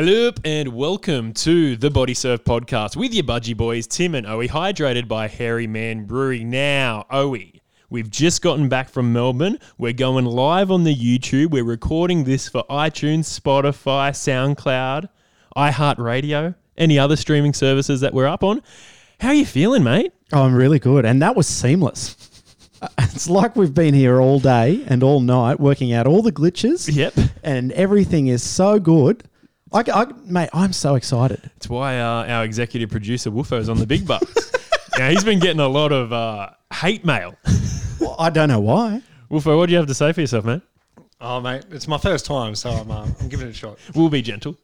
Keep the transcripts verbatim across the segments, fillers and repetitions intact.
Hello and welcome to the Body Surf Podcast with your budgie boys, Tim and Owie, hydrated by Harry Man Brewing. Now, Owie, we've just gotten back from Melbourne. We're going live on the YouTube. We're recording this for iTunes, Spotify, SoundCloud, iHeartRadio, any other streaming services that we're up on. How are you feeling, mate? Oh, I'm really good. And that was seamless. It's like we've been here all day and all night working out all the glitches. Yep. And everything is so good. I, I, mate, I'm so excited. It's why uh, our executive producer, Wolfo, is on the big bucks. Now, he's been getting a lot of uh, hate mail. Well, I don't know why. Wolfo, what do you have to say for yourself, man? Oh, mate, it's my first time, so I'm, uh, I'm giving it a shot. We'll be gentle.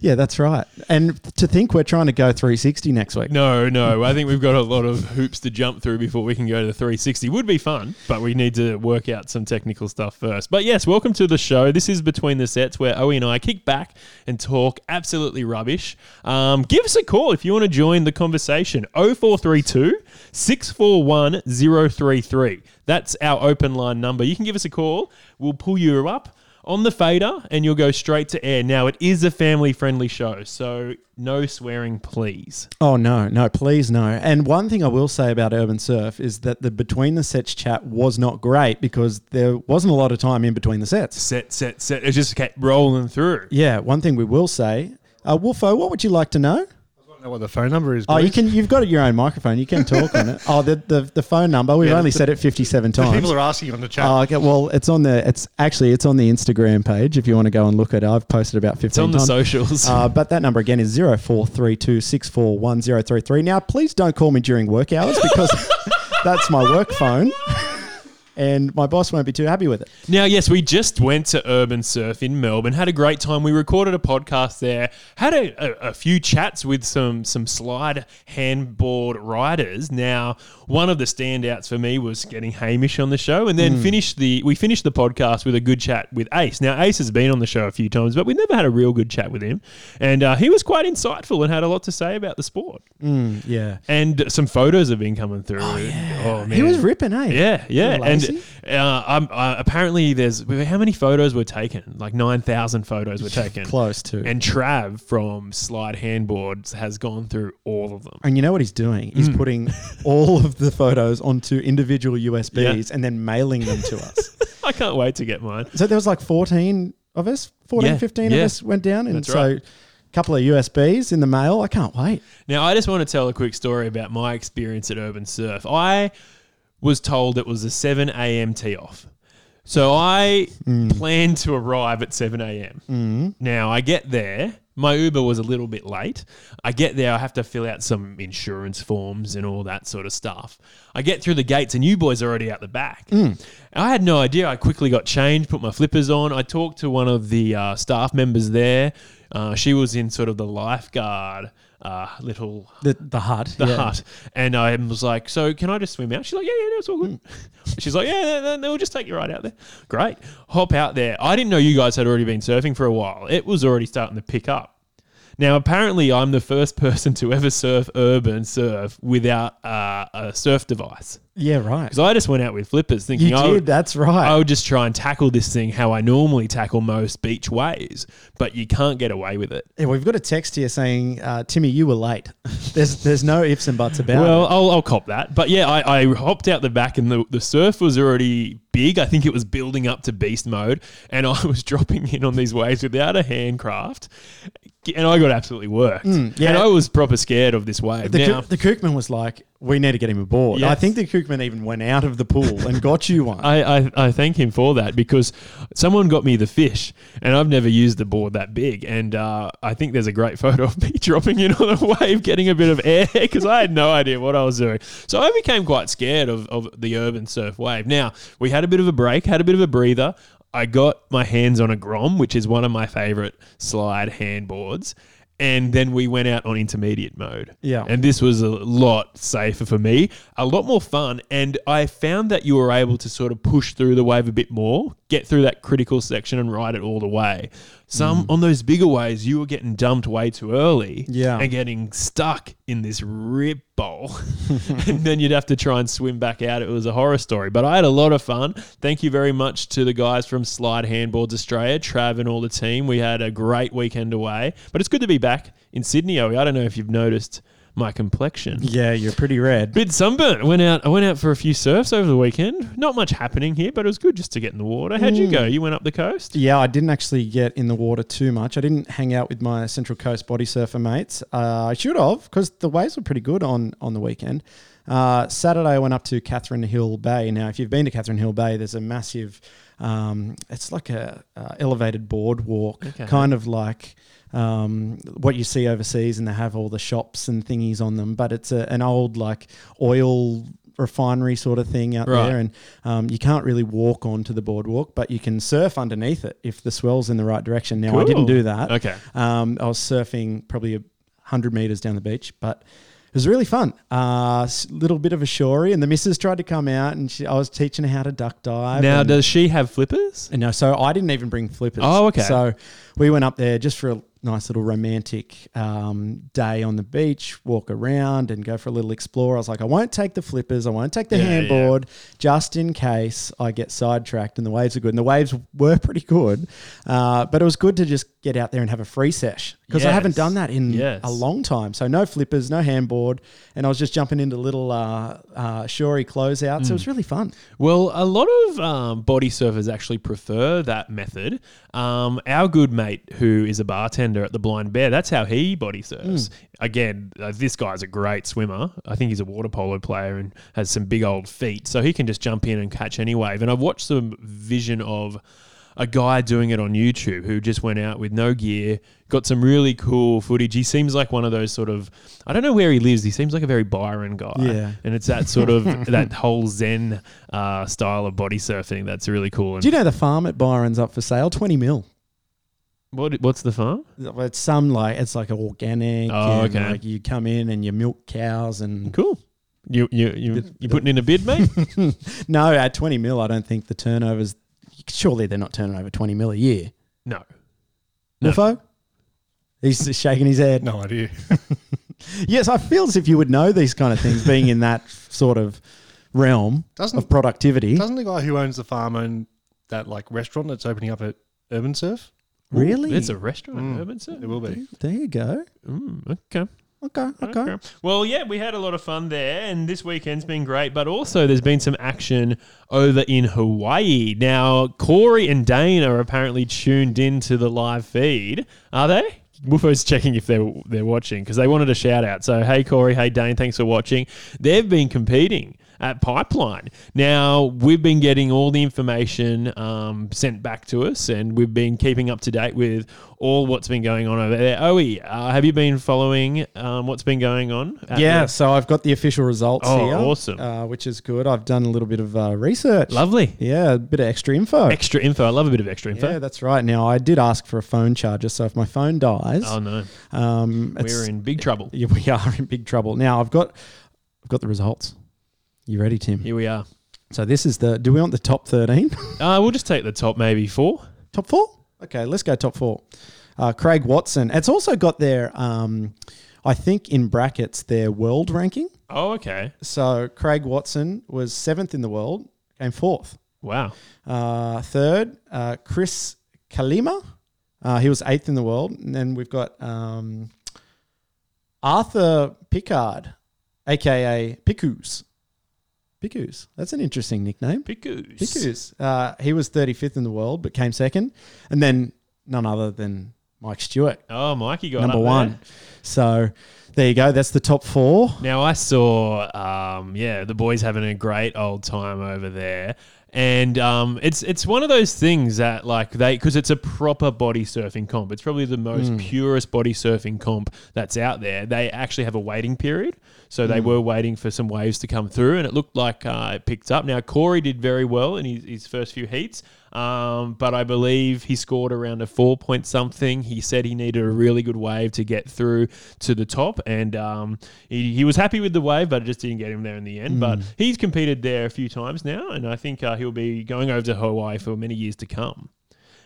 Yeah, that's right. And to think we're trying to go three sixty next week. No, no. I think we've got a lot of hoops to jump through before we can go to the three sixty. Would be fun, but we need to work out some technical stuff first. But yes, welcome to the show. This is Between the Sets, where Owie and I kick back and talk absolutely rubbish. Um, give us a call if you want to join the conversation. oh four three two, six four one, oh three three. That's our open line number. You can give us a call. We'll pull you up on the fader and you'll go straight to air. Now, it is a family-friendly show, so no swearing, please. Oh, no, no, please no. And one thing I will say about Urban Surf is that the Between the Sets chat was not great because there wasn't a lot of time in between the sets. Set, set, set. It just kept rolling through. Yeah, one thing we will say. Uh, Wolfo, what would you like to know? Know what the phone number is. Oh, you can, you've got your own microphone. You can talk on it. Oh, the the, the phone number. We've yeah, only the, said it fifty-seven times. People are asking on the chat. Oh, okay. Well, it's on the. It's actually it's on the Instagram page. If you want to go and look at it, I've posted about fifteen times. It's on times. The socials. Uh, but that number again is zero four three two six four one zero three three. Now, please don't call me during work hours because that's my work phone. And my boss won't be too happy with it. Now, yes, we just went to Urban Surf in Melbourne, had a great time. We recorded a podcast there, had a, a, a few chats with some some slide handboard riders. Now, one of the standouts for me was getting Hamish on the show, and then mm. finished the we finished the podcast with a good chat with Ace. Now, Ace has been on the show a few times, but we never had a real good chat with him, and uh, he was quite insightful and had a lot to say about the sport. Mm, yeah, and some photos have been coming through. Oh, yeah. Oh man, he was ripping, eh? Yeah, yeah, and. Uh, I'm, uh, apparently there's how many photos were taken? Like nine thousand photos were taken. Close to. And Trav from Slide Handboards has gone through all of them. And you know what he's doing? He's mm. putting all of the photos onto individual U S Bs yeah. and then mailing them to us. I can't wait to get mine. So there was like fourteen of us, fourteen, yeah. fifteen yeah. of us went down. And that's so right. Couple of U S Bs in the mail. I can't wait. Now, I just want to tell a quick story about my experience at Urban Surf. I... was told it was a seven a.m. tee-off. So I mm. planned to arrive at seven a.m. Mm. Now, I get there. My Uber was a little bit late. I get there. I have to fill out some insurance forms and all that sort of stuff. I get through the gates and you boys are already out the back. Mm. I had no idea. I quickly got changed, put my flippers on. I talked to one of the uh, staff members there. Uh, she was in sort of the lifeguard Uh, little the the hut the yeah. hut, and I was like, "So can I just swim out?" She's like, "Yeah, yeah, no, it's all good." She's like, "Yeah, then we'll just take you right out there." Great, hop out there. I didn't know you guys had already been surfing for a while. It was already starting to pick up. Now, apparently, I'm the first person to ever surf Urban Surf without uh, a surf device. Yeah, right. Because I just went out with flippers thinking, you did, I would, that's right. I would just try and tackle this thing how I normally tackle most beach waves, but you can't get away with it. Yeah, we've got a text here saying, uh, Timmy, you were late. There's there's no ifs and buts about well, it. Well, I'll, I'll cop that. But yeah, I, I hopped out the back and the, the surf was already big. I think it was building up to beast mode, and I was dropping in on these waves without a handcraft, and I got absolutely worked. Mm, yeah. And I was proper scared of this wave. The, now, Ko- the Kookman was like, we need to get him aboard. Yes. I think the Kookman even went out of the pool and got you one. I, I, I thank him for that because someone got me the fish and I've never used the board that big. And uh, I think there's a great photo of me dropping in on a wave, getting a bit of air because I had no idea what I was doing. So I became quite scared of, of the Urban Surf wave. Now, we had a bit of a break, had a bit of a breather. I got my hands on a Grom, which is one of my favourite slide handboards. And then we went out on intermediate mode. Yeah. And this was a lot safer for me, a lot more fun. And I found that you were able to sort of push through the wave a bit more, get through that critical section and ride it all the way. Some mm. on those bigger waves, you were getting dumped way too early yeah. and getting stuck in this rip bowl. And then you'd have to try and swim back out. It was a horror story. But I had a lot of fun. Thank you very much to the guys from Slide Handboards Australia, Trav and all the team. We had a great weekend away. But it's good to be back in Sydney, Owie. I don't know if you've noticed my complexion. Yeah, you're pretty red. Bit sunburnt. I went out I went out for a few surfs over the weekend. Not much happening here, but it was good just to get in the water. How'd mm. you go? You went up the coast? Yeah, I didn't actually get in the water too much. I didn't hang out with my Central Coast body surfer mates. Uh, I should have, because the waves were pretty good on, on the weekend. Uh, Saturday I went up to Catherine Hill Bay. Now, if you've been to Catherine Hill Bay, there's a massive, um, it's like a uh, elevated boardwalk, okay. kind of like... Um, what you see overseas, and they have all the shops and thingies on them, but it's a, an old like oil refinery sort of thing out right. there, and um, you can't really walk onto the boardwalk, but you can surf underneath it if the swell's in the right direction. Now, cool. I didn't do that. Okay. Um, I was surfing probably one hundred metres down the beach, but it was really fun. A uh, little bit of a shorey, and the missus tried to come out, and she, I was teaching her how to duck dive. Now, does she have flippers? No, so I didn't even bring flippers. Oh, okay. So we went up there just for a nice little romantic um, day on the beach, walk around and go for a little explore. I was like, I won't take the flippers. I won't take the yeah, handboard yeah. just in case I get sidetracked and the waves are good. And the waves were pretty good, uh, but it was good to just get out there and have a free sesh, because yes. I haven't done that in yes. a long time. So no flippers, no handboard, and I was just jumping into little uh, uh, shorey closeouts. Mm. So it was really fun. Well, a lot of um, body surfers actually prefer that method. Um, our good mate, who is a bartender at the Blind Bear, that's how he body surfs. Mm. Again, uh, this guy's a great swimmer. I think he's a water polo player and has some big old feet, so he can just jump in and catch any wave. And I've watched some vision of a guy doing it on YouTube who just went out with no gear, got some really cool footage. He seems like one of those sort of, I don't know where he lives. He seems like a very Byron guy. Yeah. And it's that sort of, that whole Zen uh, style of body surfing that's really cool. And do you know the farm at Byron's up for sale? twenty mil. What What's the farm? It's some like, it's like organic. Oh, and okay. Like you come in and you milk cows and. Cool. You, you, you, you putting in a bid, mate? No, at twenty mil, I don't think the turnover's. Surely they're not turning over twenty mil a year. No, no. Wolfo? He's shaking his head. No idea. Yes, I feel as if you would know these kind of things, being in that sort of realm doesn't, of productivity. Doesn't the guy who owns the farm own that like restaurant that's opening up at Urban Surf? Really? Ooh, it's a restaurant mm. at Urban Surf. It will be. There you go. Mm, okay. Okay, okay, okay. Well, yeah, we had a lot of fun there, and this weekend's been great, but also there's been some action over in Hawaii. Now, Corey and Dane are apparently tuned into the live feed. Are they? Wolfo's checking if they're they're watching, because they wanted a shout out. So, hey, Corey, hey, Dane, thanks for watching. They've been competing at Pipeline. Now, we've been getting all the information um, sent back to us, and we've been keeping up to date with all what's been going on over there. Owie, uh, have you been following um, what's been going on? Yeah, the- so I've got the official results oh, here. Oh, awesome. Uh, which is good. I've done a little bit of uh, research. Lovely. Yeah, a bit of extra info. Extra info. I love a bit of extra info. Yeah, that's right. Now, I did ask for a phone charger, so if my phone dies... Oh, no. Um, We're in big trouble. Yeah, we are in big trouble. Now, I've got, I've got the results. You ready, Tim? Here we are. So this is the... Do we want the top thirteen? uh, we'll just take the top maybe four. Top four? Okay, let's go top four. Uh, Craig Watson. It's also got their, um, I think in brackets, their world ranking. Oh, okay. So Craig Watson was seventh in the world, came fourth. Wow. Uh, third, uh, Chris Kalima. Uh, he was eighth in the world. And then we've got um, Arthur Pickard, a k a. Picus. Picus. That's an interesting nickname. Picus. Picus. Uh, he was thirty-fifth in the world, but came second. And then none other than Mike Stewart. Oh, Mikey got number up one. There. So there you go. That's the top four. Now, I saw, um, yeah, the boys having a great old time over there. And um, it's it's one of those things that like they, because it's a proper body surfing comp. It's probably the most mm. purest body surfing comp that's out there. They actually have a waiting period. So mm. they were waiting for some waves to come through, and it looked like uh, it picked up. Now, Corey did very well in his, his first few heats. Um, but I believe he scored around a four point something. He said he needed a really good wave to get through to the top, and um, he, he was happy with the wave, but it just didn't get him there in the end. Mm. But he's competed there a few times now, and I think uh, he'll be going over to Hawaii for many years to come.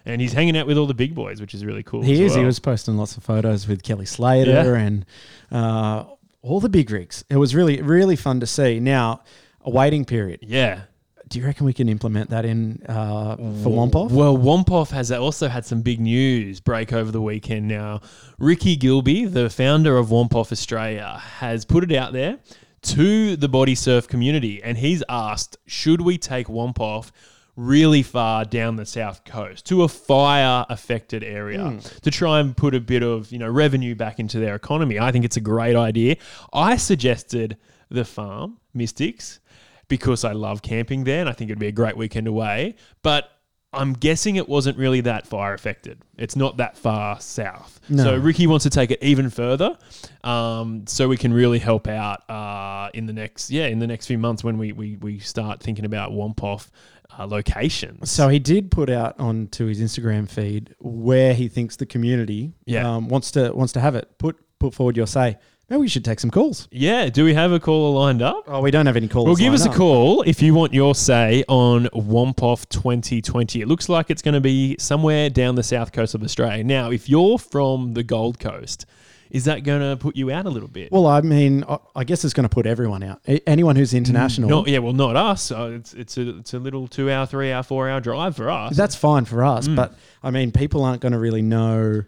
and he's hanging out with all the big boys, which is really cool. He is. Well. He was posting lots of photos with Kelly Slater yeah. and uh, all the big rigs. It was really, really fun to see. Now, a waiting period. Yeah. Do you reckon we can implement that in uh, for Womp-Off? Well, Womp-Off has also had some big news break over the weekend now. Ricky Gilby, the founder of Womp-Off Australia, has put it out there to the body surf community, and he's asked, should we take Womp-Off really far down the south coast to a fire-affected area mm. to try and put a bit of, you know, revenue back into their economy? I think it's a great idea. I suggested the farm, Mystics, because I love camping there and I think it'd be a great weekend away. But I'm guessing it wasn't really that fire affected. It's not that far south. No. So Ricky wants to take it even further um, so we can really help out uh, in the next yeah in the next few months when we, we, we start thinking about Womp-Off uh, locations. So he did put out onto his Instagram feed where he thinks the community yeah. um, wants to wants to have it. Put, put forward your say. Maybe we should take some calls. Yeah. Do we have a caller lined up? Oh, we don't have any callers. Well, give us a call if you want your say on Womp-Off twenty twenty. It looks like it's going to be somewhere down the south coast of Australia. Now, if you're from the Gold Coast, is that going to put you out a little bit? Well, I mean, I guess it's going to put everyone out. Anyone who's international. Not, yeah, well, not us. It's it's a, it's a little two-hour, three-hour, four-hour drive for us. That's fine for us. Mm. But, I mean, people aren't going to really know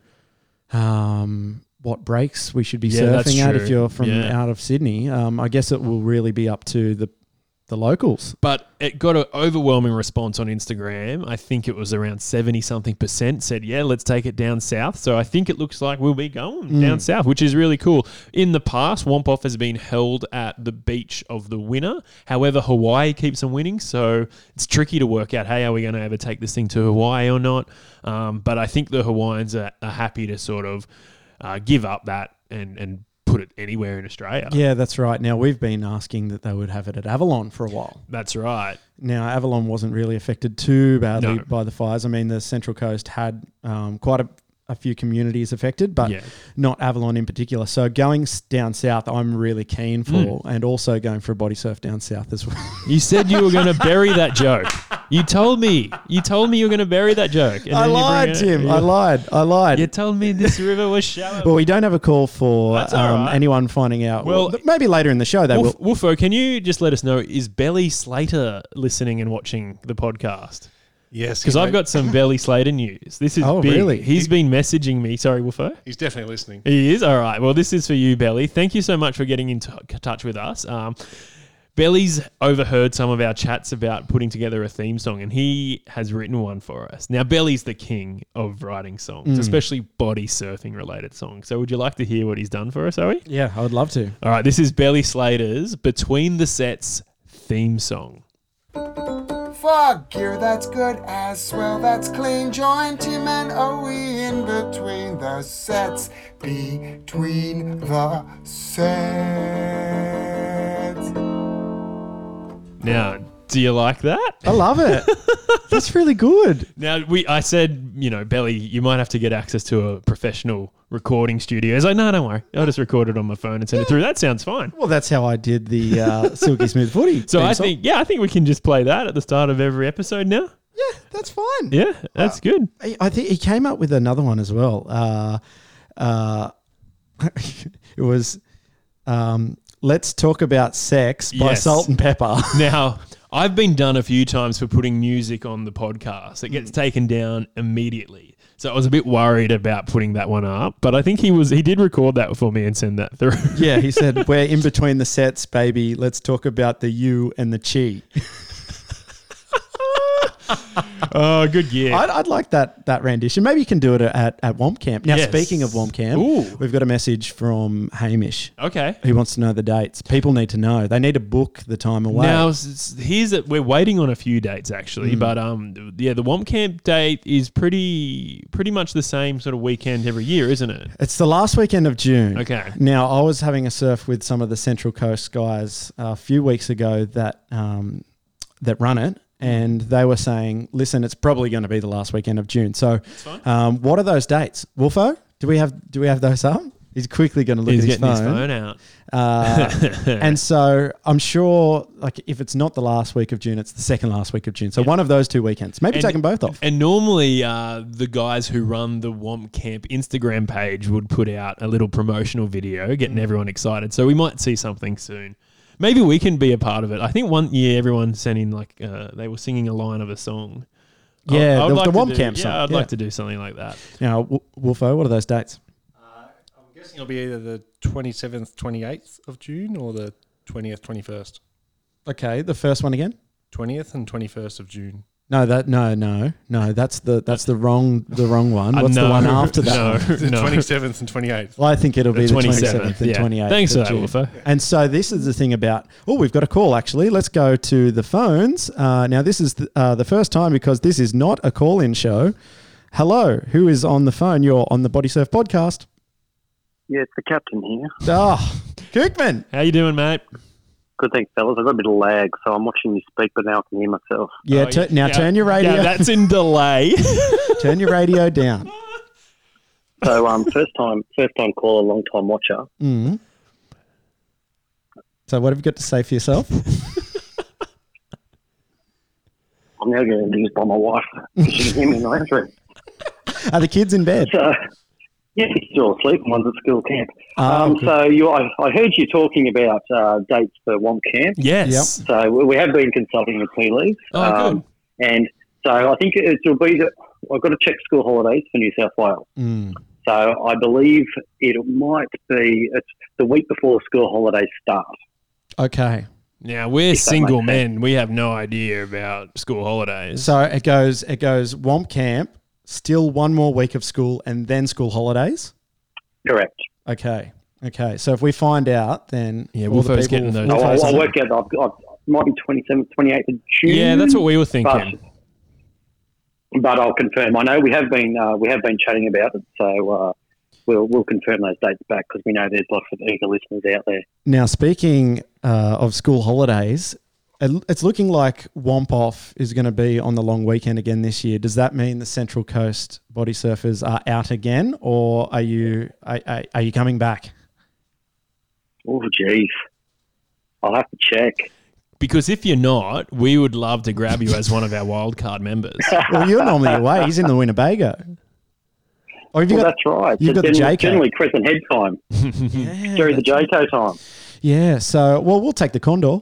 um, – what breaks we should be yeah, surfing at if you're from yeah. out of Sydney. Um, I guess it will really be up to the the locals. But it got an overwhelming response on Instagram. I think it was around seventy-something percent said, yeah, let's take it down south. So I think it looks like we'll be going mm. down south, which is really cool. In the past, Womp-Off has been held at the beach of the winner. However, Hawaii keeps on winning, so it's tricky to work out, hey, are we going to ever take this thing to Hawaii or not? Um, but I think the Hawaiians are, are happy to sort of Uh, give up that and, and put it anywhere in Australia. Yeah, that's right. Now, we've been asking that they would have it at Avalon for a while. That's right. Now, Avalon wasn't really affected too badly no. by the fires. I mean, the Central Coast had um, quite a, a few communities affected, but yeah. not Avalon in particular. So going down south, I'm really keen for, mm. and also going for a body surf down south as well. You said you were going to bury that joke. You told me. You told me you were going to bury that joke. And I lied, Tim. Yeah. I lied. I lied. You told me this river was shallow. Well, we don't have a call for um, right. anyone finding out. Well, well, maybe later in the show they Wolf, will. Wolfo, can you just let us know, is Belly Slater listening and watching the podcast? Yes. Because I've got some Belly Slater news. This is oh, big. Really? He's he, been messaging me. Sorry, Wolfo? He's definitely listening. He is? All right. Well, this is for you, Belly. Thank you so much for getting in t- touch with us. Um Belly's overheard some of our chats about putting together a theme song, and he has written one for us. Now, Belly's the king of writing songs, mm. especially body surfing related songs. So would you like to hear what he's done for us, Owie? Yeah, I would love to. All right, this is Belly Slater's Between the Sets theme song. Fog gear, that's good as swell, that's clean. Join Tim and Owie in between the sets, between the sets. Now, do you like that? I love it. That's really good. Now, we, I said, you know, Belly, you might have to get access to a professional recording studio. I was like, no, don't worry. I'll just record it on my phone and send yeah. it through. That sounds fine. Well, that's how I did the uh, Silky Smooth Footy. So I song. think, yeah, I think we can just play that at the start of every episode now. Yeah, that's fine. Yeah, that's uh, good. I, I think he came up with another one as well. Uh, uh, it was... Um, Let's Talk About Sex by yes. Salt and Pepper. Now, I've been done a few times for putting music on the podcast. It gets mm. taken down immediately. So I was a bit worried about putting that one up, but I think he was he did record that for me and send that through. Yeah, he said, we're in between the sets, baby. Let's talk about the you and the chi. Oh, good year. I'd, I'd like that that rendition. Maybe you can do it at, at Womp Camp. Now, yes. speaking of Womp Camp, Ooh. we've got a message from Hamish. Okay. He wants to know the dates. People need to know. They need to book the time away. Now, here's a, we're waiting on a few dates, actually. Mm. But, um, yeah, the Womp Camp date is pretty pretty much the same sort of weekend every year, isn't it? It's the last weekend of June. Okay. Now, I was having a surf with some of the Central Coast guys a few weeks ago that um, that run it. And they were saying, listen, it's probably going to be the last weekend of June. So um, what are those dates? Wolfo, do we have do we have those up? He's quickly going to look He's at his phone. He's getting his phone out. Uh, and so I'm sure, like, if it's not the last week of June, it's the second last week of June. So yeah. one of those two weekends. Maybe and, take them both off. And normally uh, the guys who run the Womp Camp Instagram page would put out a little promotional video getting mm. everyone excited. So we might see something soon. Maybe we can be a part of it. I think one year everyone sent in, like, uh, they were singing a line of a song. Yeah, I'd, the, I'd like the Womp do, Camp yeah, song. I'd yeah. like to do something like that. Now, w- Wolfo, what are those dates? Uh, I'm guessing it'll be either the twenty-seventh, twenty-eighth of June or the twentieth, twenty-first. Okay, the first one again? twentieth and twenty-first of June. No, that no, no, no. That's the that's the wrong the wrong one. What's uh, no, the one after that? No, the no. twenty-seventh and twenty-eighth. Well, I think it'll the be the twenty-seventh and yeah. twenty-eighth. Thanks for that, Wolfo. And so this is the thing about. Oh, we've got a call actually. Let's go to the phones. Uh, now this is the, uh, the first time because this is not a call-in show. Hello, who is on the phone? You're on the Body Surf Podcast. Yeah, it's the captain here. Oh, Kookman, how you doing, mate? Good, thanks, fellas. I've got a bit of lag, so I'm watching you speak, but now I can hear myself. Yeah, oh, t- now yeah. turn your radio. Yeah, that's in delay. Turn your radio down. So, um, first time, first time caller, long time watcher. Mm-hmm. So, what have you got to say for yourself? I'm now getting abused by my wife. She can hear me in the answer. Are the kids in bed? So, yeah, he's still asleep. One's at school camp. Oh, um, so you, I, I heard you talking about uh, dates for Womp Camp. Yes. Yep. So we have been consulting with Tea Leaves. Oh, um, good. And so I think it will be that I've got to check school holidays for New South Wales. Mm. So I believe it might be it's the week before school holidays start. Okay. Now, we're single men. We have no idea about school holidays. So it goes, it goes Womp Camp. Still one more week of school and then school holidays? Correct. Okay. Okay. So if we find out, then yeah, we'll first get in those. No, I'll, I'll work out. I've, I've, it might be twenty-seventh, twenty-eighth of June. Yeah, that's what we were thinking. But, but I'll confirm. I know we have been uh, we have been chatting about it, so uh, we'll we'll confirm those dates back because we know there's lots of eager listeners out there. Now, speaking uh, of school holidays. It's looking like Womp-Off is going to be on the long weekend again this year. Does that mean the Central Coast body surfers are out again, or are you are, are you coming back? Oh, geez. I'll have to check. Because if you're not, we would love to grab you as one of our wildcard members. Well, you're normally away. He's in the Winnebago. Or have you well, got, that's right. You've so got the J C O. Generally Crescent Head time. Yeah, during the J C O right. time. Yeah. So, well, we'll take the Condor.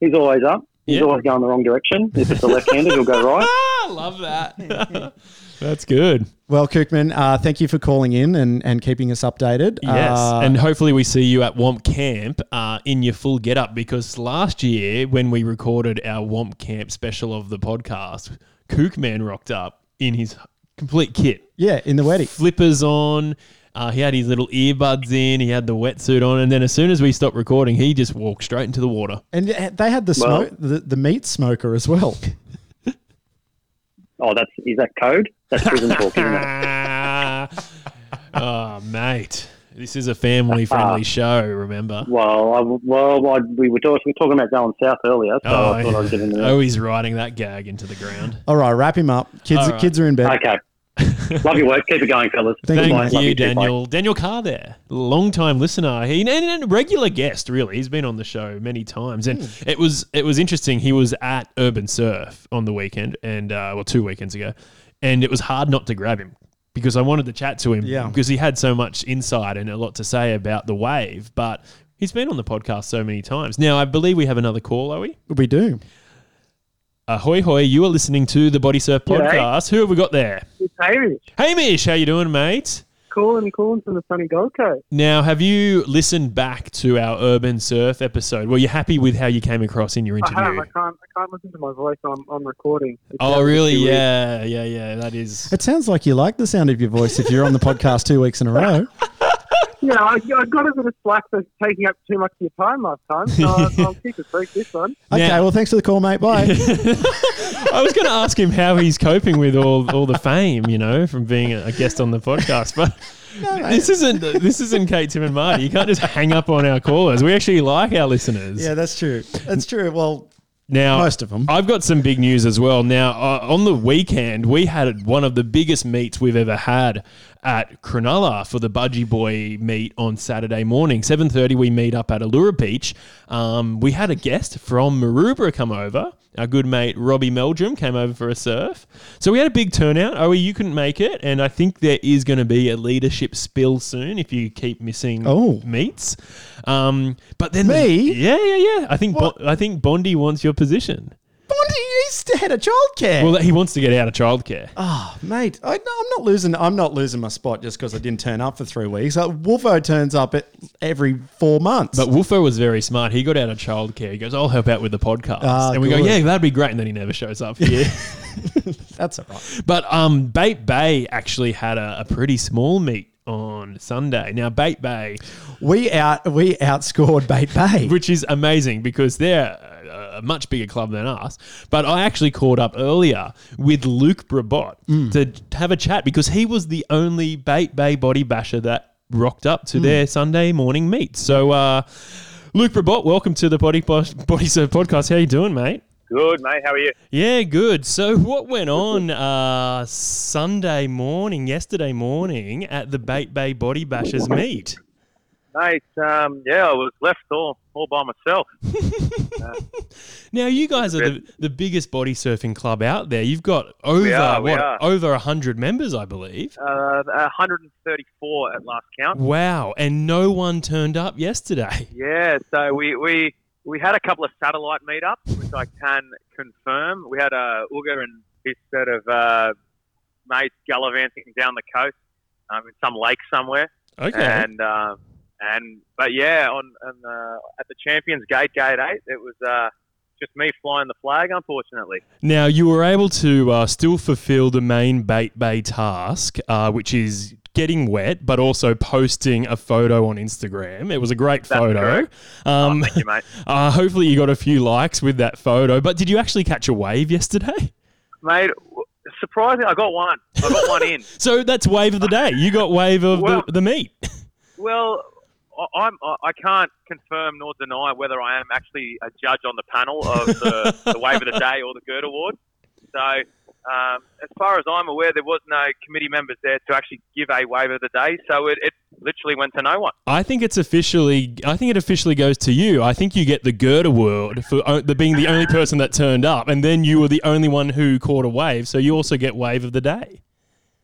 He's always up. He's yep. always going the wrong direction. If it's a left-handed, he'll go right. I love that. That's good. Well, Kookman, uh, thank you for calling in and, and keeping us updated. Yes, uh, and hopefully we see you at Womp Camp uh, in your full get-up because last year when we recorded our Womp Camp special of the podcast, Kookman rocked up in his complete kit. Yeah, in the weddy. Flippers on. Uh, he had his little earbuds in, he had the wetsuit on, and then as soon as we stopped recording, he just walked straight into the water. And they had the smoke, well, the, the meat smoker as well. Oh, that's is that code? That's prison talking. Oh, mate. This is a family-friendly uh, show, remember? Well, I, well, I, we, were talking, we were talking about going south earlier, so oh, I thought yeah. I was giving them. Oh, he's riding that gag into the ground. All right, wrap him up. Kids, right. Kids are in bed. Okay. Love your work. Keep it going, fellas. Thank, Thank you, you Daniel. Too, Daniel Carr there. Long-time listener. He, and, and regular guest, really. He's been on the show many times. And mm. it was it was interesting. He was at Urban Surf on the weekend, and uh, well, two weekends ago. And it was hard not to grab him because I wanted to chat to him yeah. because he had so much insight and a lot to say about the wave. But he's been on the podcast so many times. Now, I believe we have another call, are we? We do. Ahoy, hoy, you are listening to the Body Surf Podcast. Who have we got there? It's Hamish. Hamish, how you doing, mate? Calling, calling from the sunny Gold Coast. Now, have you listened back to our Urban Surf episode? Were you happy with how you came across in your interview? I have. I can't, I can't listen to my voice on, on recording. It's oh, really? Yeah, weird. yeah, yeah, that is. It sounds like you like the sound of your voice if you're on the podcast two weeks in a row. Yeah, I, I got a bit of slack for taking up too much of your time last time, so I'll, I'll keep it brief this one. Okay, yeah. Well, thanks for the call, mate. Bye. I was going to ask him how he's coping with all all the fame, you know, from being a guest on the podcast, but no, this isn't this isn't Kate, Tim, and Marty. You can't just hang up on our callers. We actually like our listeners. Yeah, that's true. That's true. Well. Now, most of them. I've got some big news as well. Now, uh, on the weekend, we had one of the biggest meets we've ever had at Cronulla for the Budgie Boy meet on Saturday morning. seven thirty, we meet up at Allura Beach. Um, we had a guest from Maroubra come over. Our good mate Robbie Meldrum came over for a surf. So we had a big turnout. Owie, you couldn't make it. And I think there is going to be a leadership spill soon if you keep missing oh. meets. Um, but then Me? The, yeah, yeah, yeah. I think Bo- I think Bondi wants your position. Bondi, he's the head of childcare. Well, he wants to get out of childcare. Oh, mate, I, no, I'm not losing. I'm not losing my spot just because I didn't turn up for three weeks. Uh, Wolfo turns up at every four months. But Wolfo was very smart. He got out of childcare. He goes, "I'll help out with the podcast," uh, and we good. go, "Yeah, that'd be great." And then he never shows up. Yeah. That's all right. But um, Bait Bay actually had a, a pretty small meet on Sunday. Now, Bait Bay, we out we outscored Bait Bay, which is amazing because they're a much bigger club than us. But I actually caught up earlier with Luke Brabant mm. to have a chat because he was the only Bait Bay Body Basher that rocked up to mm. their Sunday morning meet. So, uh, Luke Brabant, welcome to the Body Surf Podcast. How you doing, mate? Good, mate. How are you? Yeah, good. So what went on uh, Sunday morning, yesterday morning at the Bait Bay Body Bashers meet? Mate, um, yeah, I was left all, all by myself. uh, now, you guys are the, the biggest body surfing club out there. You've got over we are, we what are. over one hundred members, I believe. Uh, one hundred thirty-four at last count. Wow, and no one turned up yesterday. Yeah, so we we, we had a couple of satellite meetups, which I can confirm. We had uh, Uga and his set of uh, mates gallivanting down the coast um, in some lake somewhere. Okay. And... Uh, And but yeah, on, on the, at the Champions Gate, Gate eight, it was uh, just me flying the flag, unfortunately. Now, you were able to uh, still fulfil the main Bait Bay task, uh, which is getting wet, but also posting a photo on Instagram. It was a great That's photo. Um, oh, thank you, mate. Uh, hopefully you got a few likes with that photo. But did you actually catch a wave yesterday? Mate, surprisingly, I got one. I got one in. So that's wave of the day. You got wave of well, the, the meet. Well... I'm, I can't confirm nor deny whether I am actually a judge on the panel of the, the Wave of the Day or the G E R D Award. So, um, as far as I'm aware, there was no committee members there to actually give a Wave of the Day. So, it, it literally went to no one. I think it's officially, I think it officially goes to you. I think you get the G E R D Award for uh, the, being the only person that turned up. And then you were the only one who caught a wave. So, you also get Wave of the Day.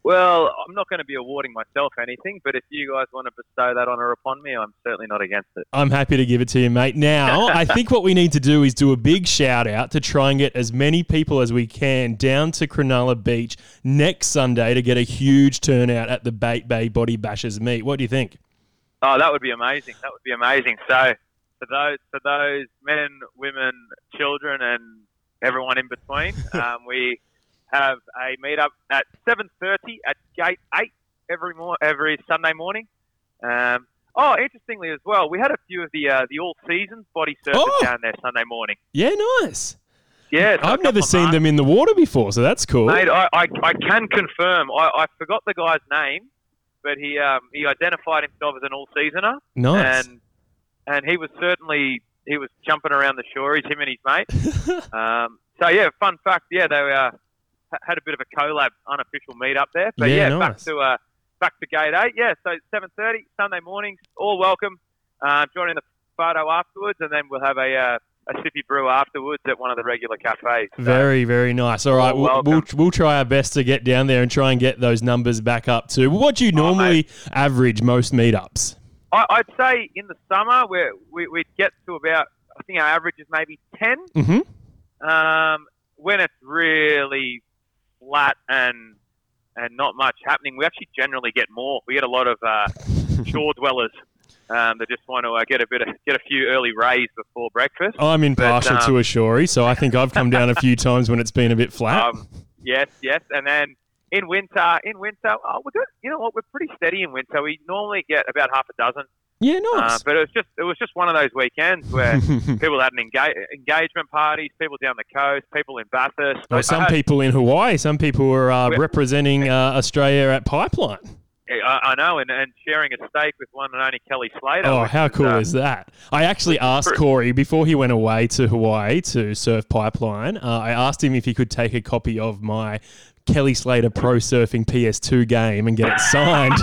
Well, I'm not going to be awarding myself anything, but if you guys want to bestow that honour upon me, I'm certainly not against it. I'm happy to give it to you, mate. Now, I think what we need to do is do a big shout out to try and get as many people as we can down to Cronulla Beach next Sunday to get a huge turnout at the Bait Bay Body Bashers meet. What do you think? Oh, that would be amazing. That would be amazing. So, for those, for those men, women, children, and everyone in between, um, we... have a meet-up at seven thirty at Gate eight every mor- every Sunday morning. Um, oh, interestingly as well, we had a few of the uh, the all-seasons body surfers oh. down there Sunday morning. Yeah, nice. Yeah, so I've never seen months. them in the water before, so that's cool. Mate, I, I, I can confirm. I, I forgot the guy's name, but he um, he identified himself as an all-seasoner. Nice. And, and he was certainly he was jumping around the shoreys, him and his mate. um, so, yeah, fun fact, yeah, they were... Uh, had a bit of a collab unofficial meet up there. But yeah, yeah nice. back to uh, back to Gate eight. Yeah, so seven thirty, Sunday mornings, all welcome. Uh, join in the photo afterwards, and then we'll have a uh, a sippy brew afterwards at one of the regular cafes. So very, very nice. All right, all we'll, we'll we'll try our best to get down there and try and get those numbers back up to what do you normally oh, average most meetups? I, I'd say in the summer, where we, we'd get to about, I think our average is maybe ten. Mm-hmm. Um, when it's really... flat and and not much happening. We actually generally get more. We get a lot of uh, shore dwellers um, that just want to uh, get a bit of, get a few early rays before breakfast. I'm impartial but, um, to a shorey, so I think I've come down a few times when it's been a bit flat. Um, yes, yes, and then in winter, in winter, oh, we're good. You know what? We're pretty steady in winter. We normally get about half a dozen. Yeah, nice. Uh, but it was just it was just one of those weekends where people had an engage, engagement parties, people down the coast, people in Bathurst. Well, some had, people in Hawaii, some people were uh, representing uh, Australia at Pipeline. I, I know, and, and sharing a steak with one and only Kelly Slater. Oh, how cool is, uh, is that? I actually asked Corey, before he went away to Hawaii to surf Pipeline, uh, I asked him if he could take a copy of my Kelly Slater Pro Surfing P S two game and get it signed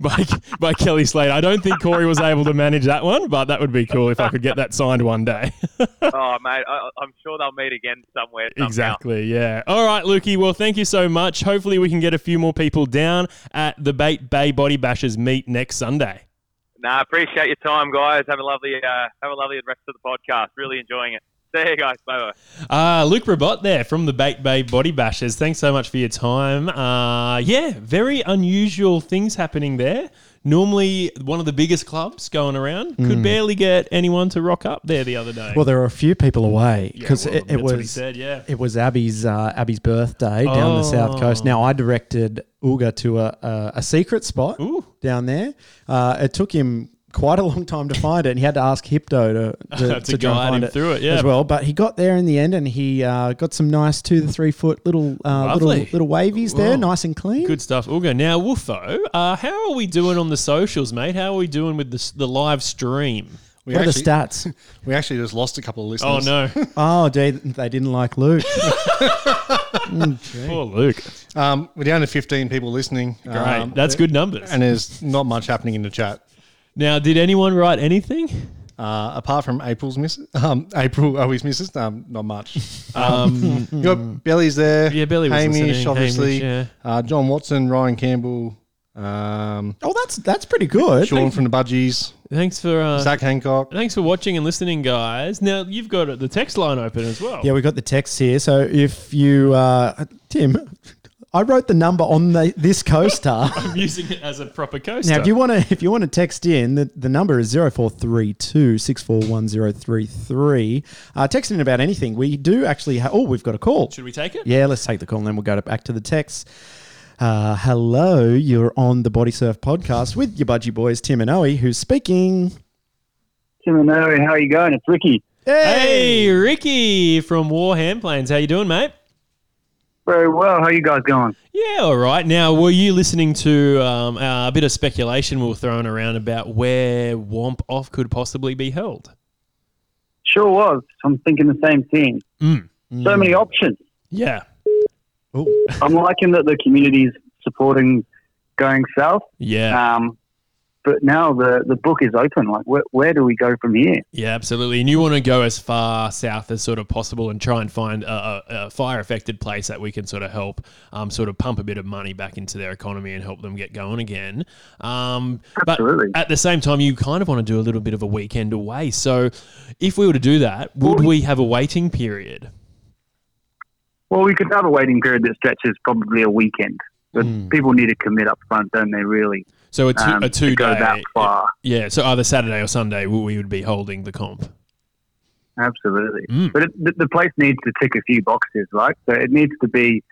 by by Kelly Slater. I don't think Corey was able to manage that one, but that would be cool if I could get that signed one day. Oh, mate, I, I'm sure they'll meet again somewhere. Somehow. Exactly, yeah. All right, Lukey, well, thank you so much. Hopefully we can get a few more people down at the Bait Bay Body Bashers meet next Sunday. No, nah, appreciate your time, guys. Have a lovely uh, have a lovely rest of the podcast. Really enjoying it. There you guys. Bye bye. Uh, Luke Brabant there from the Bait Bay Body Bashers. Thanks so much for your time. Uh, yeah, very unusual things happening there. Normally one of the biggest clubs going around. Could mm. barely get anyone to rock up there the other day. Well, there were a few people away because yeah, well, it, it was said, yeah. it was Abby's uh, Abby's birthday oh. down the south coast. Now I directed Uga to a a, a secret spot Ooh. down there. Uh, it took him quite a long time to find it, and he had to ask Hypno to to, to, to guide find him it through it, yeah. as well. But he got there in the end, and he uh, got some nice two to three foot little uh, little little wavies well, there, nice and clean. Good stuff, Uga. Now, Wolfo, uh, how are we doing on the socials, mate? How are we doing with the the live stream? We what actually, are the stats? We actually just lost a couple of listeners. Oh no! oh, dude, they didn't like Luke. mm, Poor Luke. Um, we're down to fifteen people listening. Great, um, that's good numbers. And there's not much happening in the chat. Now, did anyone write anything? Uh, apart from April's miss, um, April always misses. Um, not much. Um, you got Belly's there. Yeah, Belly was Hamish, listening. obviously. Hamish, yeah. uh, John Watson, Ryan Campbell. Um, oh, that's that's pretty good. Sean Thanks. from the Budgies. Thanks for uh, Zach Hancock. Thanks for watching and listening, guys. Now you've got the text line open as well. Yeah, we got the text here. So if you, uh, Tim. I wrote the number on the, this coaster. I'm using it as a proper coaster. Now, if you want to, if you want to text in, the, the number is zero four three two six four one zero three three. Text in about anything. We do actually. Ha- oh, we've got a call. Should we take it? Yeah, let's take the call, and then we'll go to, back to the text. Uh, hello, you're on the Body Surf Podcast with your budgie boys, Tim and Owie, who's speaking. Tim and Owie, how are you going? It's Ricky. Hey, hey Ricky from Warham Plains. How you doing, mate? Very well. How are you guys going? Yeah, all right. Now, were you listening to um, uh, a bit of speculation we were throwing around about where Womp-Off could possibly be held? Sure was. I'm thinking the same thing. Mm. So mm. many options. Yeah. Ooh. I'm liking that the community's supporting going south. Yeah. Um, but now the, the book is open. Like, where, where do we go from here? Yeah, absolutely. And you want to go as far south as sort of possible and try and find a, a fire-affected place that we can sort of help um, sort of pump a bit of money back into their economy and help them get going again. Um, absolutely. But at the same time, you kind of want to do a little bit of a weekend away. So if we were to do that, would well, we have a waiting period? Well, we could have a waiting period that stretches probably a weekend. But mm. people need to commit up front, don't they, really? So a two, um, a two day, that far. yeah. So either Saturday or Sunday, we would be holding the comp. Absolutely, mm. but it, the place needs to tick a few boxes, right? So it needs to be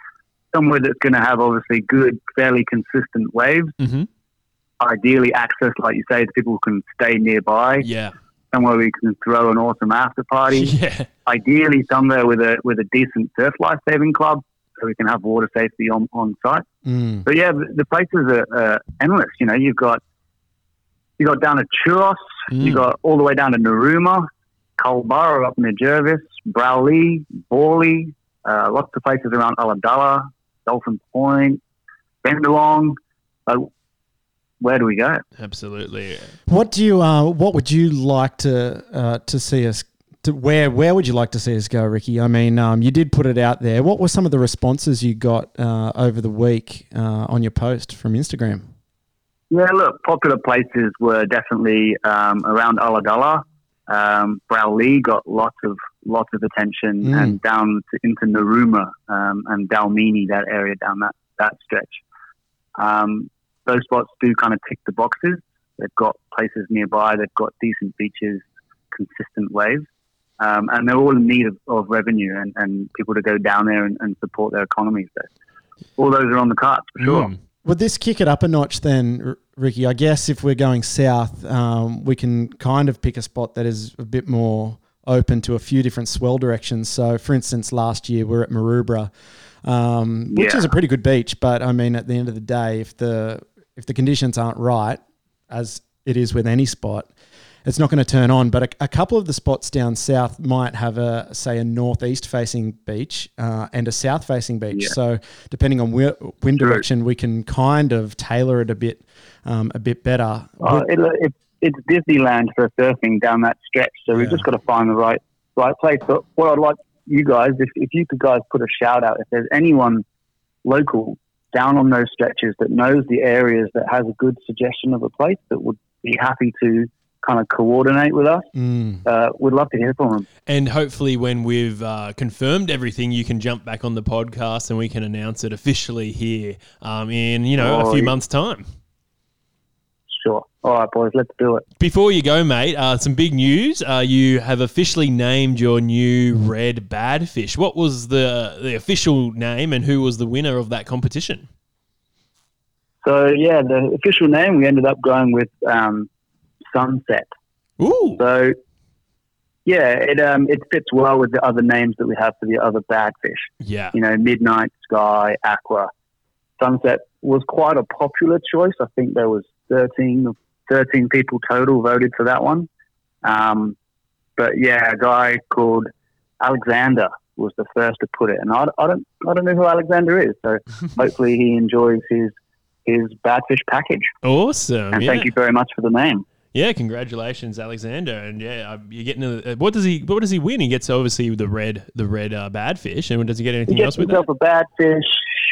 somewhere that's going to have obviously good, fairly consistent waves. Mm-hmm. Ideally, access, like you say, so people can stay nearby. Yeah, somewhere we can throw an awesome after party. Yeah, ideally somewhere with a with a decent surf lifesaving club. So we can have water safety on, on site. Mm. But yeah, the, the places are uh, endless. You know, you've got you got down to Churros, mm. you got all the way down to Narooma, Colbara up near Jervis, Browley, Borley, uh, lots of places around Ulladulla, Dolphin Point, Bendelong. Uh, where do we go? Absolutely. What do you? Uh, what would you like to uh, to see us? To where where would you like to see us go, Ricky? I mean, um, you did put it out there. What were some of the responses you got uh, over the week uh, on your post from Instagram? Yeah, look, popular places were definitely um, around Ulladulla. Um, Browley got lots of lots of attention, mm. and down to, into Narooma um, and Dalmini, that area down that that stretch. Um, those spots do kind of tick the boxes. They've got places nearby. They've got decent beaches, consistent waves. Um, and they're all in need of, of revenue and, and people to go down there and, and support their economies. So all those are on the cards for sure. Mm. Would this kick it up a notch then, R- Ricky? I guess if we're going south, um, we can kind of pick a spot that is a bit more open to a few different swell directions. So, for instance, last year we were at Maroubra, um, which yeah. is a pretty good beach. But, I mean, at the end of the day, if the if the conditions aren't right, as it is with any spot, it's not going to turn on. But a, a couple of the spots down south might have a, say, a northeast facing beach uh, and a south facing beach. Yeah. So depending on where, wind True. direction, we can kind of tailor it a bit, um, a bit better. Oh, it, it, it's Disneyland for surfing down that stretch. So yeah. we've just got to find the right right place. But what I'd like you guys, if, if you could guys put a shout out, if there's anyone local down on those stretches that knows the areas, that has a good suggestion of a place that would be happy to kind of coordinate with us. Mm. Uh, we'd love to hear from them. And hopefully when we've uh, confirmed everything, you can jump back on the podcast and we can announce it officially here um, in, you know, oh, a few yeah. months' time. Sure. All right, boys, let's do it. Before you go, mate, uh, some big news. Uh, you have officially named your new red badfish. What was the the official name and who was the winner of that competition? So, yeah, the official name, we ended up going with um, Sunset. Ooh. So, yeah, it um, it fits well with the other names that we have for the other badfish. Yeah. You know, Midnight, Sky, Aqua. Sunset was quite a popular choice. I think there was thirteen people total voted for that one. Um, but yeah, a guy called Alexander was the first to put it. And I, I don't I don't know who Alexander is. So hopefully he enjoys his, his badfish package. Awesome. And yeah. thank you very much for the name. Yeah, congratulations, Alexander. And yeah, you're getting a, what does he what does he win? He gets obviously the red the red uh, badfish. And does he get anything he gets else with that? A badfish.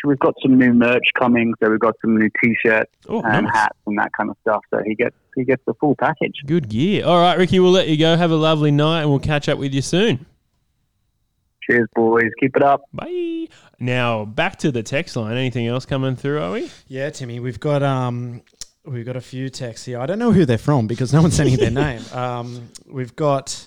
We've got some new merch coming, so we've got some new T-shirts oh, and nice. hats and that kind of stuff. So he gets he gets the full package. Good gear. All right, Ricky, we'll let you go. Have a lovely night, and we'll catch up with you soon. Cheers, boys. Keep it up. Bye. Now back to the text line. Anything else coming through? Are we? Yeah, Timmy. We've got um we've got a few texts here. I don't know who they're from because no one's sending their name. Um, we've got.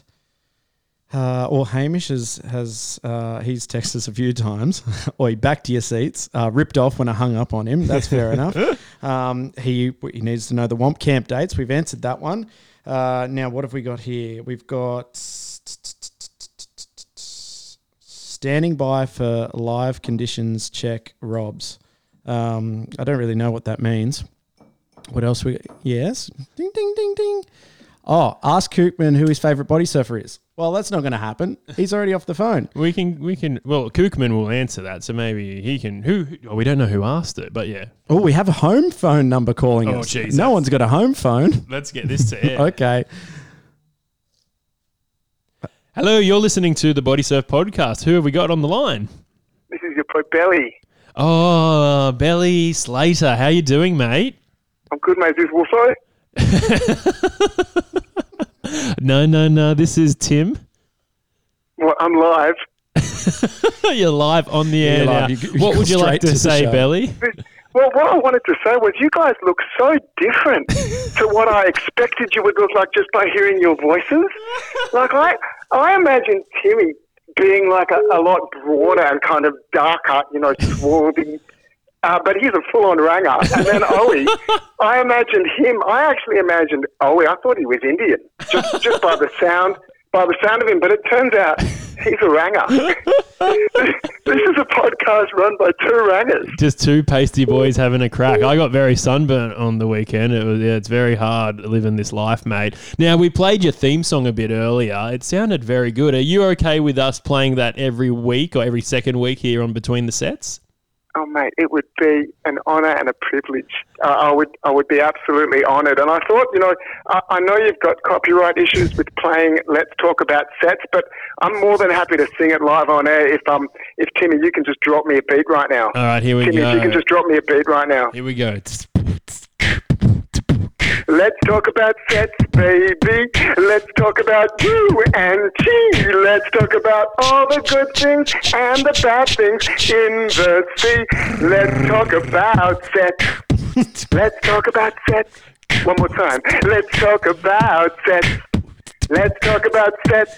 Uh, or Hamish has, has uh, he's texted us a few times. Oi, back to your seats. Uh, ripped off when I hung up on him. That's fair enough. Um, he he needs to know the Womp Camp dates. We've answered that one. Uh, now, what have we got here? We've got standing by for live conditions check Robs. Um, I don't really know what that means. What else we got? Yes. Ding, ding, ding, ding. Oh, ask Kookman who his favourite body surfer is. Well, that's not going to happen. He's already off the phone. We can, we can. Well, Kookman will answer that, so maybe he can. Who? Well, we don't know who asked it, but yeah. Oh, we have a home phone number calling oh, us. Jesus. No one's got a home phone. Let's get this to air. Okay. Hello, you're listening to the Body Surf Podcast. Who have we got on the line? This is your boy Belly. Oh, Belly Slater, how you doing, mate? I'm good, mate. This is Wolfo. No, no, no. This is Tim. Well, I'm live. You're live on the air now. You, you what would you like to, to say, Belly? Well, what I wanted to say was you guys look so different to what I expected you would look like just by hearing your voices. Like, I, I imagine Timmy being like a, a lot broader and kind of darker, you know, swarthy. Uh, but he's a full-on ranger. And then Owie, I imagined him. I actually imagined Owie. I thought he was Indian, just just by the sound, by the sound of him. But it turns out he's a ranger. This is a podcast run by two rangers. Just two pasty boys having a crack. I got very sunburnt on the weekend. It was yeah, it's very hard living this life, mate. Now, we played your theme song a bit earlier. It sounded very good. Are you okay with us playing that every week or every second week here on Between the Sets? Oh, mate, it would be an honour and a privilege. Uh, I would I would be absolutely honoured. And I thought, you know, I, I know you've got copyright issues with playing Let's Talk About Sets, but I'm more than happy to sing it live on air if, um, if Timmy, you can just drop me a beat right now. All right, here we Timmy, go. Timmy, if you can just drop me a beat right now. Here we go. Let's talk about sets, baby. Let's talk about you and she. Let's talk about all the good things and the bad things in the sea. Let's talk about sets. Let's talk about sets. One more time. Let's talk about sets. Let's talk about sets.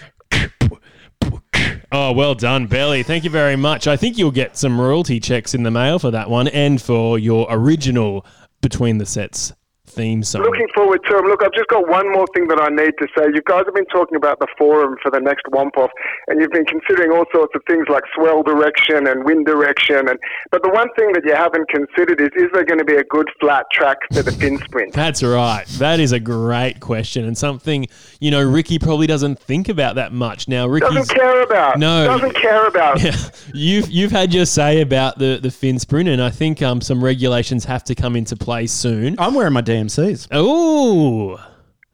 Oh, well done, Belly. Thank you very much. I think you'll get some royalty checks in the mail for that one and for your original Between the Sets theme song. Looking forward to them. Look, I've just got one more thing that I need to say. You guys have been talking about the forum for the next Womp-Off, and you've been considering all sorts of things like swell direction and wind direction. And but the one thing that you haven't considered is, is there going to be a good flat track for the fin sprint? That's right. That is a great question, and something, you know, Ricky probably doesn't think about that much. Now, Ricky doesn't care about. No. Doesn't care about. Yeah. You've, you've had your say about the, the fin sprint, and I think um, some regulations have to come into play soon. I'm wearing my D M Cs. Oh.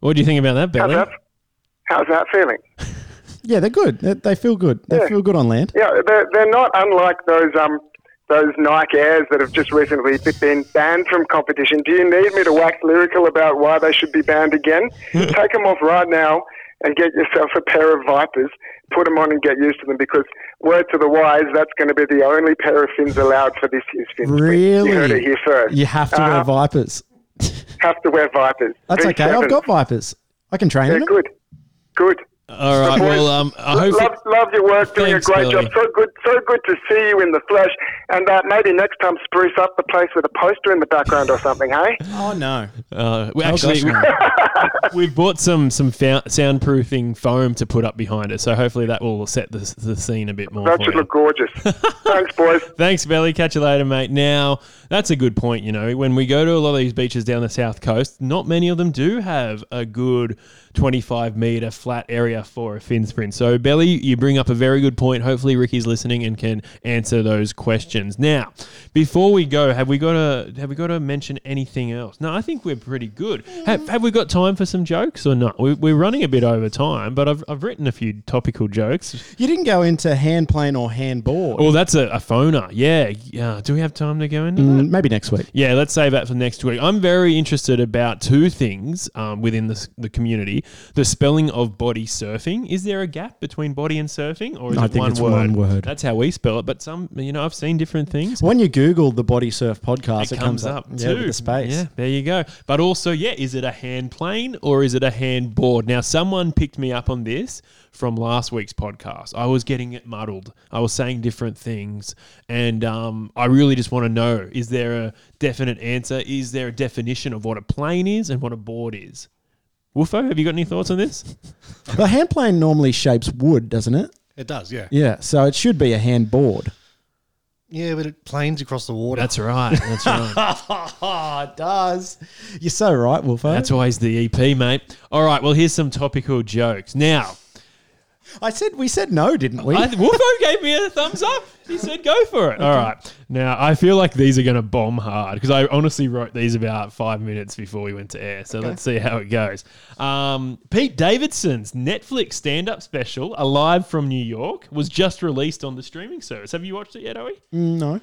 What do you think about that, Belly? How's that, how's that feeling? Yeah, they're good. They, they feel good. They yeah. feel good on land. Yeah, they're, they're not unlike those um those Nike Airs that have just recently been banned from competition. Do you need me to wax lyrical about why they should be banned again? Take them off right now and get yourself a pair of Vipers. Put them on and get used to them, because word to the wise, that's going to be the only pair of fins allowed for this year's fins. Really? You heard it here first. You have to uh, wear Vipers. Have to wear Vipers. That's okay. Sevens. I've got Vipers. I can train yeah, them. Good. Good. All right. Boys, well, um, I hope love, it... love your work. Doing Thanks, a great Billy. Job. So good. So good to see you in the flesh. And uh, maybe next time, spruce up the place with a poster in the background or something. Hey. Oh no. Uh, we oh, actually, gosh, no. we, we bought some some found, soundproofing foam to put up behind it. So hopefully that will set the the scene a bit more. That should you. Look gorgeous. Thanks, boys. Thanks, Belly. Catch you later, mate. Now that's a good point. You know, when we go to a lot of these beaches down the south coast, not many of them do have a good twenty-five metre flat area for a fin sprint. So, Belly, you bring up a very good point. Hopefully, Ricky's listening and can answer those questions. Now, before we go, have we got to have we got to mention anything else? No, I think we're pretty good. Mm. Have, have we got time for some jokes or not? We, we're running a bit over time, but I've I've written a few topical jokes. You didn't go into hand plane or hand board. Oh, that's a, a phoner. Yeah. Uh, do we have time to go into mm, that? Maybe next week. Yeah, let's save that for next week. I'm very interested about two things um, within the, the community. The spelling of body surfing. Is there a gap between body and surfing, or is no, it I think one, it's word? one word? That's how we spell it. But some, you know, I've seen different things. When you Google the Body Surf podcast, it, it comes, comes up, up too. Yeah, with the space. Yeah, there you go. But also, yeah, is it a hand plane or is it a hand board? Now, someone picked me up on this from last week's podcast. I was getting it muddled. I was saying different things, and um, I really just want to know: is there a definite answer? Is there a definition of what a plane is and what a board is? Wolfo, have you got any thoughts on this? Well, hand plane normally shapes wood, doesn't it? It does, yeah. Yeah, so it should be a hand board. Yeah, but it planes across the water. That's right. That's right. It does. You're so right, Wolfo. That's always the E P, mate. All right, well, here's some topical jokes. Now, I said we said no, didn't we? I, Wolfo gave me a thumbs up. He said go for it. Okay. All right. Now, I feel like these are going to bomb hard because I honestly wrote these about five minutes before we went to air. So okay. Let's see how it goes. Um, Pete Davidson's Netflix stand-up special, Alive from New York, was just released on the streaming service. Have you watched it yet, Owie? No.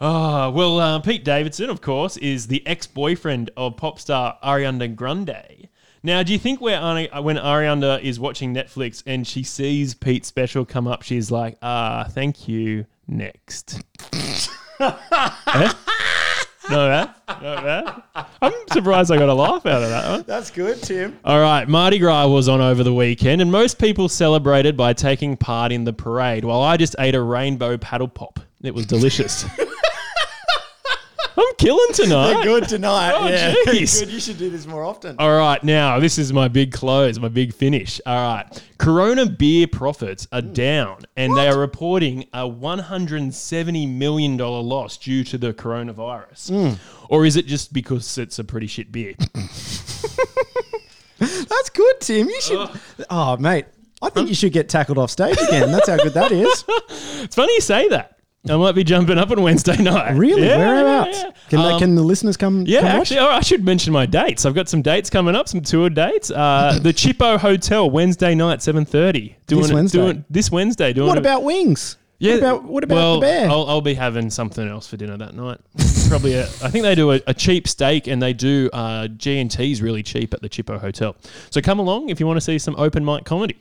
Oh, well, uh, Pete Davidson, of course, is the ex-boyfriend of pop star Ariana Grande. Now, do you think where Ari- when Ariana is watching Netflix and she sees Pete's special come up, she's like, ah, thank you, next. eh? Not bad, not bad. I'm surprised I got a laugh out of that one. That's good, Tim. All right, Mardi Gras was on over the weekend, and most people celebrated by taking part in the parade, while I just ate a rainbow paddle pop. It was delicious. I'm killing tonight. They're good tonight. Oh, yeah. Jeez. Good. You should do this more often. All right. Now, this is my big close, my big finish. All right. Corona beer profits are Ooh. down, and what? they are reporting a one hundred seventy million dollars loss due to the coronavirus. Mm. Or is it just because it's a pretty shit beer? That's good, Tim. You should. Oh, oh mate. I think you should get tackled off stage again. That's how good that is. It's funny you say that. I might be jumping up on Wednesday night. Really? Yeah, Whereabouts? Yeah, yeah. Can um, they, can the listeners come? Yeah, come actually, watch? I should mention my dates. I've got some dates coming up, some tour dates. Uh, the Chippo Hotel Wednesday night, seven thirty. Doing this Wednesday. It, doing, this Wednesday. Doing what about it. Wings? Yeah. What about, what about well, the bear? I'll, I'll be having something else for dinner that night. Probably. A, I think they do a, a cheap steak, and they do uh, G and T's really cheap at the Chippo Hotel. So come along if you want to see some open mic comedy.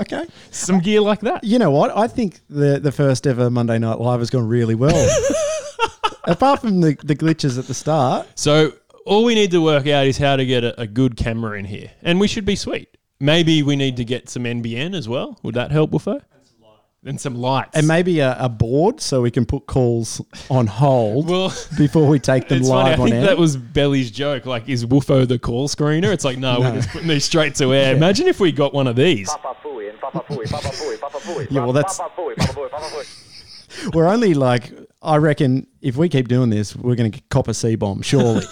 Okay. Some gear like that. You know what? I think the, the first ever Monday Night Live has gone really well. Apart from the, the glitches at the start. So all we need to work out is how to get a, a good camera in here. And we should be sweet. Maybe we need to get some N B N as well. Would that help, Wolfo? And some lights. And maybe a, a board so we can put calls on hold well, before we take them live on air. I think that was Belly's joke. Like, is Wolfo the call screener? It's like, no, no. we're just putting these straight to air. Yeah. Imagine if we got one of these. Yeah, well, that's... We're only like, I reckon if we keep doing this, we're going to cop a C-bomb, surely.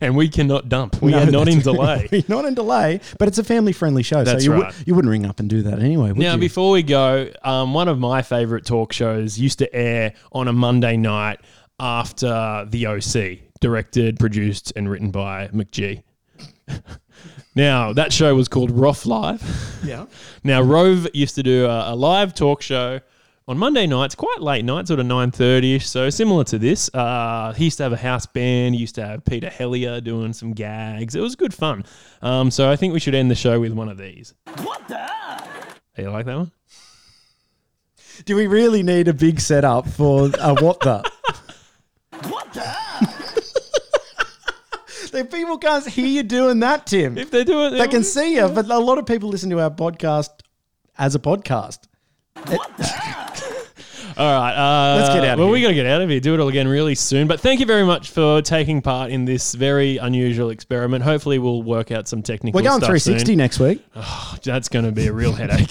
And we cannot dump. We no, are not in delay. We're not in delay, but it's a family-friendly show. That's so you, right. w- you wouldn't ring up and do that anyway, would now, you? Now, before we go, um, one of my favourite talk shows used to air on a Monday night after The O C, directed, produced and written by McGee. Now, that show was called Roff Live. Yeah. Now, Rove used to do a, a live talk show on Monday nights, quite late nights, sort of nine thirty-ish, so similar to this. Uh, he used to have a house band. He used to have Peter Hellier doing some gags. It was good fun. Um, so I think we should end the show with one of these. What the? Do you like that one? Do we really need a big setup for a what the? What the? The people can't hear you doing that, Tim. If they do it, they, they can see you, but a lot of people listen to our podcast as a podcast. What the? All right. Uh, Let's get out of well, here. Well, we got to get out of here. Do it all again really soon. But thank you very much for taking part in this very unusual experiment. Hopefully we'll work out some technical stuff We're going stuff three sixty soon. Next week. Oh, that's going to be a real headache.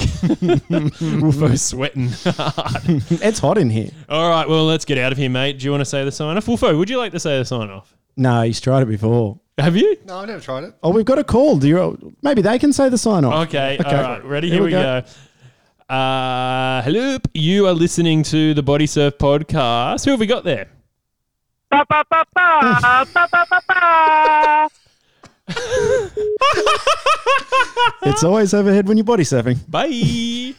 Wolfo's sweating hard. It's hot in here. All right. Well, let's get out of here, mate. Do you want to say the sign-off? Wolfo, would you like to say the sign-off? No, he's tried it before. Have you? No, I've never tried it. Oh, we've got a call. Do you? Maybe they can say the sign-off. Okay. okay. All right. Ready? Here, Here we go. go. Uh, hello, you are listening to the Body Surf Podcast. Who have we got there? Ba, ba, ba, ba, ba, ba, ba. It's always overhead when you're body surfing. Bye.